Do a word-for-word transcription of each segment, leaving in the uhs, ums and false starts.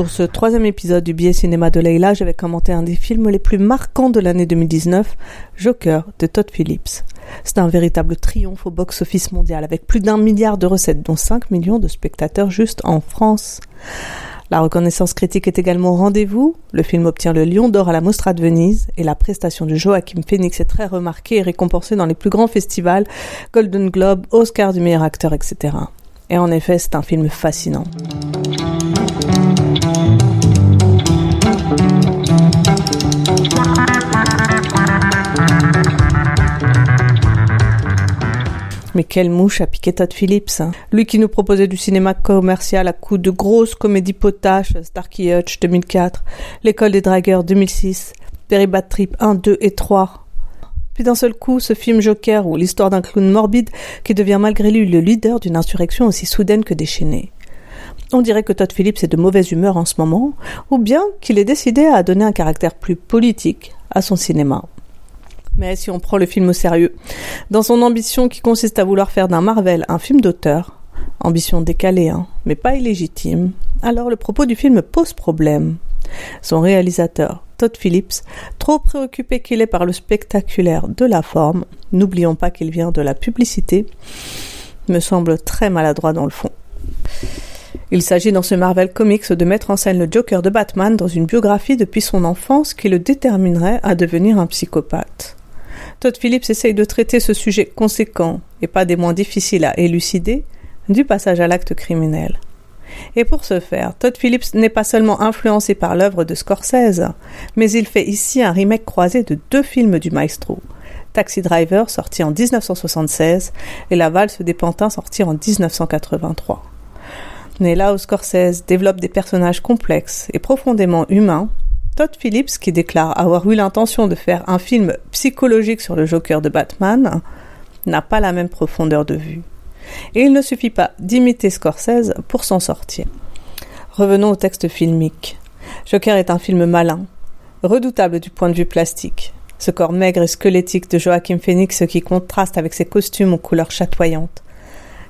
pour ce troisième épisode du Biais Cinéma de Leila. J'avais commenté un des films les plus marquants de l'année deux mille dix-neuf, Joker de Todd Phillips. C'est un véritable triomphe au box-office mondial, avec plus d'un milliard de recettes, dont cinq millions de spectateurs juste en France. La reconnaissance critique est également au rendez-vous. Le film obtient le Lion d'or à la Mostra de Venise et la prestation de Joaquin Phoenix est très remarquée et récompensée dans les plus grands festivals, Golden Globe, Oscar du meilleur acteur, et cetera. Et en effet, c'est un film fascinant. Mais quelle mouche a piqué Todd Phillips, hein. Lui qui nous proposait du cinéma commercial à coups de grosses comédies potaches, Starkey Hutch deux mille quatre, L'école des dragueurs deux mille six, Perry Bad Trip un, deux et trois. Puis d'un seul coup, ce film Joker ou l'histoire d'un clown morbide qui devient malgré lui le leader d'une insurrection aussi soudaine que déchaînée. On dirait que Todd Phillips est de mauvaise humeur en ce moment, ou bien qu'il est décidé à donner un caractère plus politique à son cinéma. Mais si on prend le film au sérieux, dans son ambition qui consiste à vouloir faire d'un Marvel un film d'auteur, ambition décalée, hein, mais pas illégitime, alors le propos du film pose problème. Son réalisateur, Todd Phillips, trop préoccupé qu'il est par le spectaculaire de la forme, n'oublions pas qu'il vient de la publicité, me semble très maladroit dans le fond. Il s'agit dans ce Marvel Comics de mettre en scène le Joker de Batman dans une biographie depuis son enfance qui le déterminerait à devenir un psychopathe. Todd Phillips essaye de traiter ce sujet conséquent, et pas des moins difficiles à élucider, du passage à l'acte criminel. Et pour ce faire, Todd Phillips n'est pas seulement influencé par l'œuvre de Scorsese, mais il fait ici un remake croisé de deux films du maestro, Taxi Driver sorti en dix-neuf cent soixante-seize et La Valse des Pantins sorti en dix-neuf cent quatre-vingt-trois. Mais là où Scorsese développe des personnages complexes et profondément humains, Todd Phillips, qui déclare avoir eu l'intention de faire un film psychologique sur le Joker de Batman, n'a pas la même profondeur de vue. Et il ne suffit pas d'imiter Scorsese pour s'en sortir. Revenons au texte filmique. Joker est un film malin, redoutable du point de vue plastique. Ce corps maigre et squelettique de Joaquin Phoenix qui contraste avec ses costumes aux couleurs chatoyantes.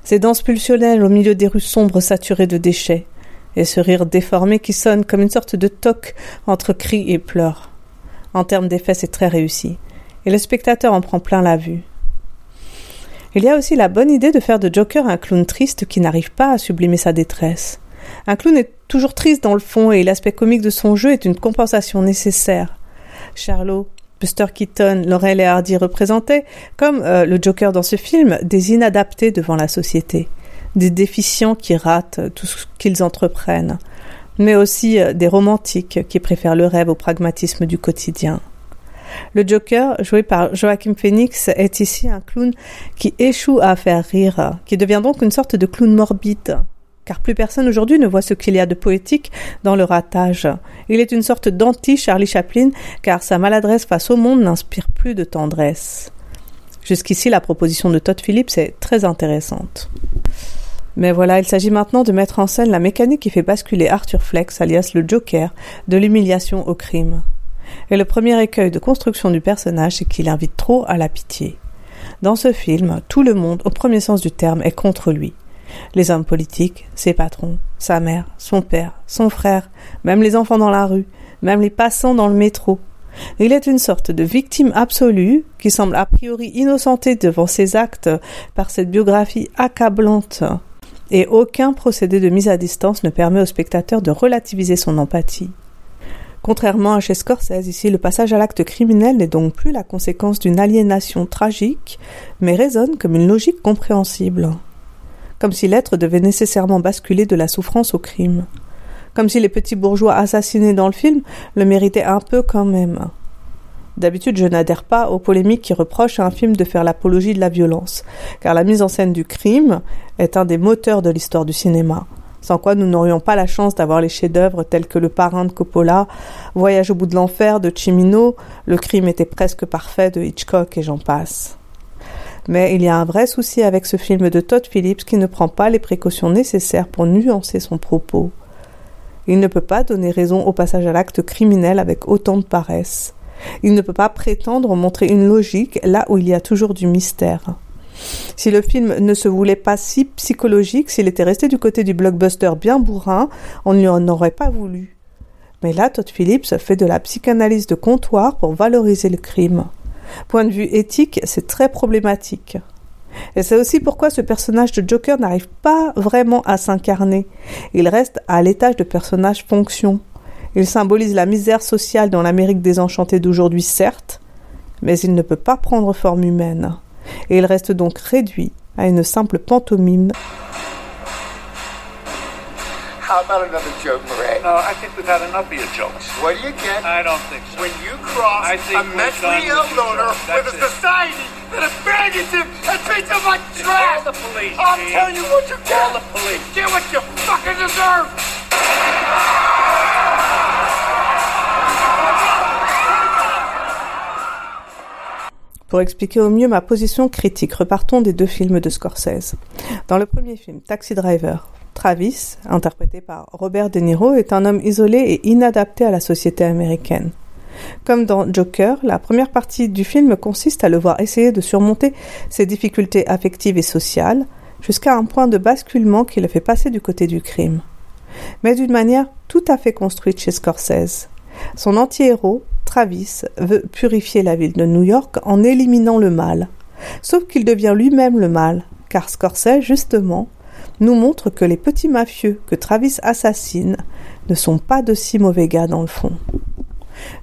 Ses danses pulsionnelles au milieu des rues sombres saturées de déchets. Et ce rire déformé qui sonne comme une sorte de toc entre cris et pleurs. En termes d'effets, c'est très réussi, et le spectateur en prend plein la vue. Il y a aussi la bonne idée de faire de Joker un clown triste qui n'arrive pas à sublimer sa détresse. Un clown est toujours triste dans le fond, et l'aspect comique de son jeu est une compensation nécessaire. Charlot, Buster Keaton, Laurel et Hardy représentaient, comme euh, le Joker dans ce film, des inadaptés devant la société. Des déficients qui ratent tout ce qu'ils entreprennent, mais aussi des romantiques qui préfèrent le rêve au pragmatisme du quotidien. Le Joker, joué par Joaquin Phoenix, est ici un clown qui échoue à faire rire, qui devient donc une sorte de clown morbide, car plus personne aujourd'hui ne voit ce qu'il y a de poétique dans le ratage. Il est une sorte d'anti-Charlie Chaplin, car sa maladresse face au monde n'inspire plus de tendresse. Jusqu'ici, la proposition de Todd Phillips est très intéressante. Mais voilà, il s'agit maintenant de mettre en scène la mécanique qui fait basculer Arthur Fleck, alias le Joker, de l'humiliation au crime. Et le premier écueil de construction du personnage, c'est qu'il invite trop à la pitié. Dans ce film, tout le monde, au premier sens du terme, est contre lui. Les hommes politiques, ses patrons, sa mère, son père, son frère, même les enfants dans la rue, même les passants dans le métro. Il est une sorte de victime absolue qui semble a priori innocentée devant ses actes par cette biographie accablante. Et aucun procédé de mise à distance ne permet au spectateur de relativiser son empathie. Contrairement à chez Scorsese, ici, le passage à l'acte criminel n'est donc plus la conséquence d'une aliénation tragique, mais résonne comme une logique compréhensible. Comme si l'être devait nécessairement basculer de la souffrance au crime. Comme si les petits bourgeois assassinés dans le film le méritaient un peu quand même. D'habitude, je n'adhère pas aux polémiques qui reprochent à un film de faire l'apologie de la violence, car la mise en scène du crime est un des moteurs de l'histoire du cinéma, sans quoi nous n'aurions pas la chance d'avoir les chefs-d'œuvre tels que Le Parrain de Coppola, Voyage au bout de l'enfer de Cimino, Le crime était presque parfait de Hitchcock et j'en passe. Mais il y a un vrai souci avec ce film de Todd Phillips qui ne prend pas les précautions nécessaires pour nuancer son propos. Il ne peut pas donner raison au passage à l'acte criminel avec autant de paresse. Il ne peut pas prétendre montrer une logique là où il y a toujours du mystère. Si le film ne se voulait pas si psychologique, s'il était resté du côté du blockbuster bien bourrin, on ne lui en aurait pas voulu. Mais là, Todd Phillips fait de la psychanalyse de comptoir pour valoriser le crime. Point de vue éthique, c'est très problématique. Et c'est aussi pourquoi ce personnage de Joker n'arrive pas vraiment à s'incarner. Il reste à l'étage de personnage fonction. Il symbolise la misère sociale dans l'Amérique désenchantée d'aujourd'hui, certes, mais il ne peut pas prendre forme humaine. Et il reste donc réduit à une simple pantomime. How about another joke, Murray? No, I think we've had enough of your jokes. What do you get? I don't think so. When you cross I think a mentally ill loner with a society that abandons him and treats him like trash! Call the police, I'll man. tell you what you get! Call the police! Get what you fucking deserve! Pour expliquer au mieux ma position critique, repartons des deux films de Scorsese. Dans le premier film, Taxi Driver, Travis, interprété par Robert De Niro, est un homme isolé et inadapté à la société américaine. Comme dans Joker, la première partie du film consiste à le voir essayer de surmonter ses difficultés affectives et sociales, jusqu'à un point de basculement qui le fait passer du côté du crime. Mais d'une manière tout à fait construite chez Scorsese. Son anti-héros, Travis, veut purifier la ville de New York en éliminant le mal. Sauf qu'il devient lui-même le mal, car Scorsese, justement, nous montre que les petits mafieux que Travis assassine ne sont pas de si mauvais gars dans le fond.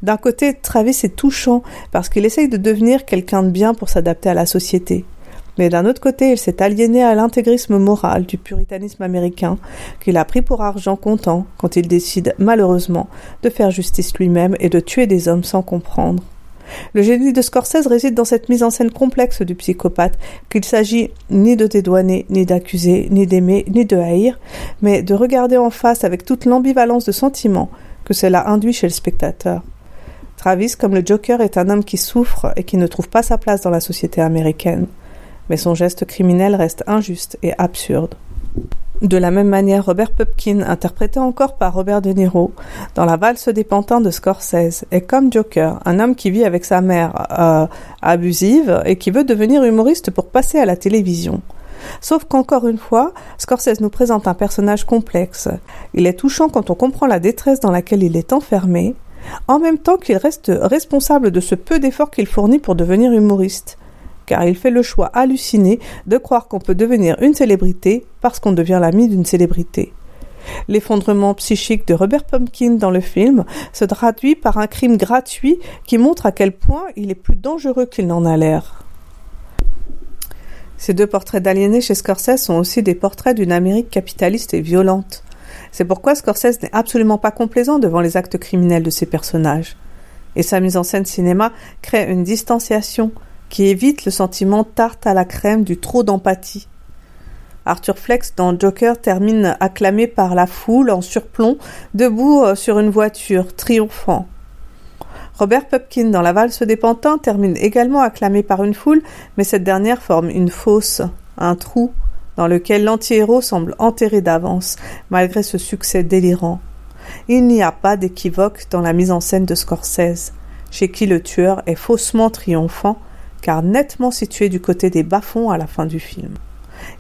D'un côté, Travis est touchant parce qu'il essaye de devenir quelqu'un de bien pour s'adapter à la société. Mais d'un autre côté, il s'est aliéné à l'intégrisme moral du puritanisme américain qu'il a pris pour argent comptant quand il décide, malheureusement, de faire justice lui-même et de tuer des hommes sans comprendre. Le génie de Scorsese réside dans cette mise en scène complexe du psychopathe, qu'il s'agit ni de dédouaner, ni d'accuser, ni d'aimer, ni de haïr, mais de regarder en face avec toute l'ambivalence de sentiments que cela induit chez le spectateur. Travis, comme le Joker, est un homme qui souffre et qui ne trouve pas sa place dans la société américaine. Mais son geste criminel reste injuste et absurde. De la même manière, Rupert Pupkin, interprété encore par Robert De Niro, dans La Valse des Pantins de Scorsese, est comme Joker, un homme qui vit avec sa mère euh, abusive et qui veut devenir humoriste pour passer à la télévision. Sauf qu'encore une fois, Scorsese nous présente un personnage complexe. Il est touchant quand on comprend la détresse dans laquelle il est enfermé, en même temps qu'il reste responsable de ce peu d'efforts qu'il fournit pour devenir humoriste. Car il fait le choix halluciné de croire qu'on peut devenir une célébrité parce qu'on devient l'ami d'une célébrité. L'effondrement psychique de Rupert Pupkin dans le film se traduit par un crime gratuit qui montre à quel point il est plus dangereux qu'il n'en a l'air. Ces deux portraits d'aliénés chez Scorsese sont aussi des portraits d'une Amérique capitaliste et violente. C'est pourquoi Scorsese n'est absolument pas complaisant devant les actes criminels de ses personnages. Et sa mise en scène cinéma crée une distanciation qui évite le sentiment tarte à la crème du trop d'empathie. Arthur Fleck dans Joker termine acclamé par la foule en surplomb, debout sur une voiture, triomphant. Rupert Pupkin dans La Valse des Pantins termine également acclamé par une foule, mais cette dernière forme une fosse, un trou, dans lequel l'anti-héros semble enterré d'avance, malgré ce succès délirant. Il n'y a pas d'équivoque dans la mise en scène de Scorsese, chez qui le tueur est faussement triomphant, car nettement situé du côté des bas-fonds à la fin du film.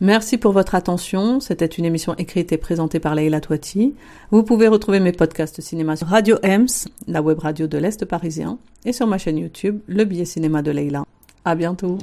Merci pour votre attention. C'était une émission écrite et présentée par Leïla Toiti. Vous pouvez retrouver mes podcasts cinéma sur Radio E M S, la web radio de l'Est parisien, et sur ma chaîne YouTube, le Biais Cinéma de Leila. À bientôt.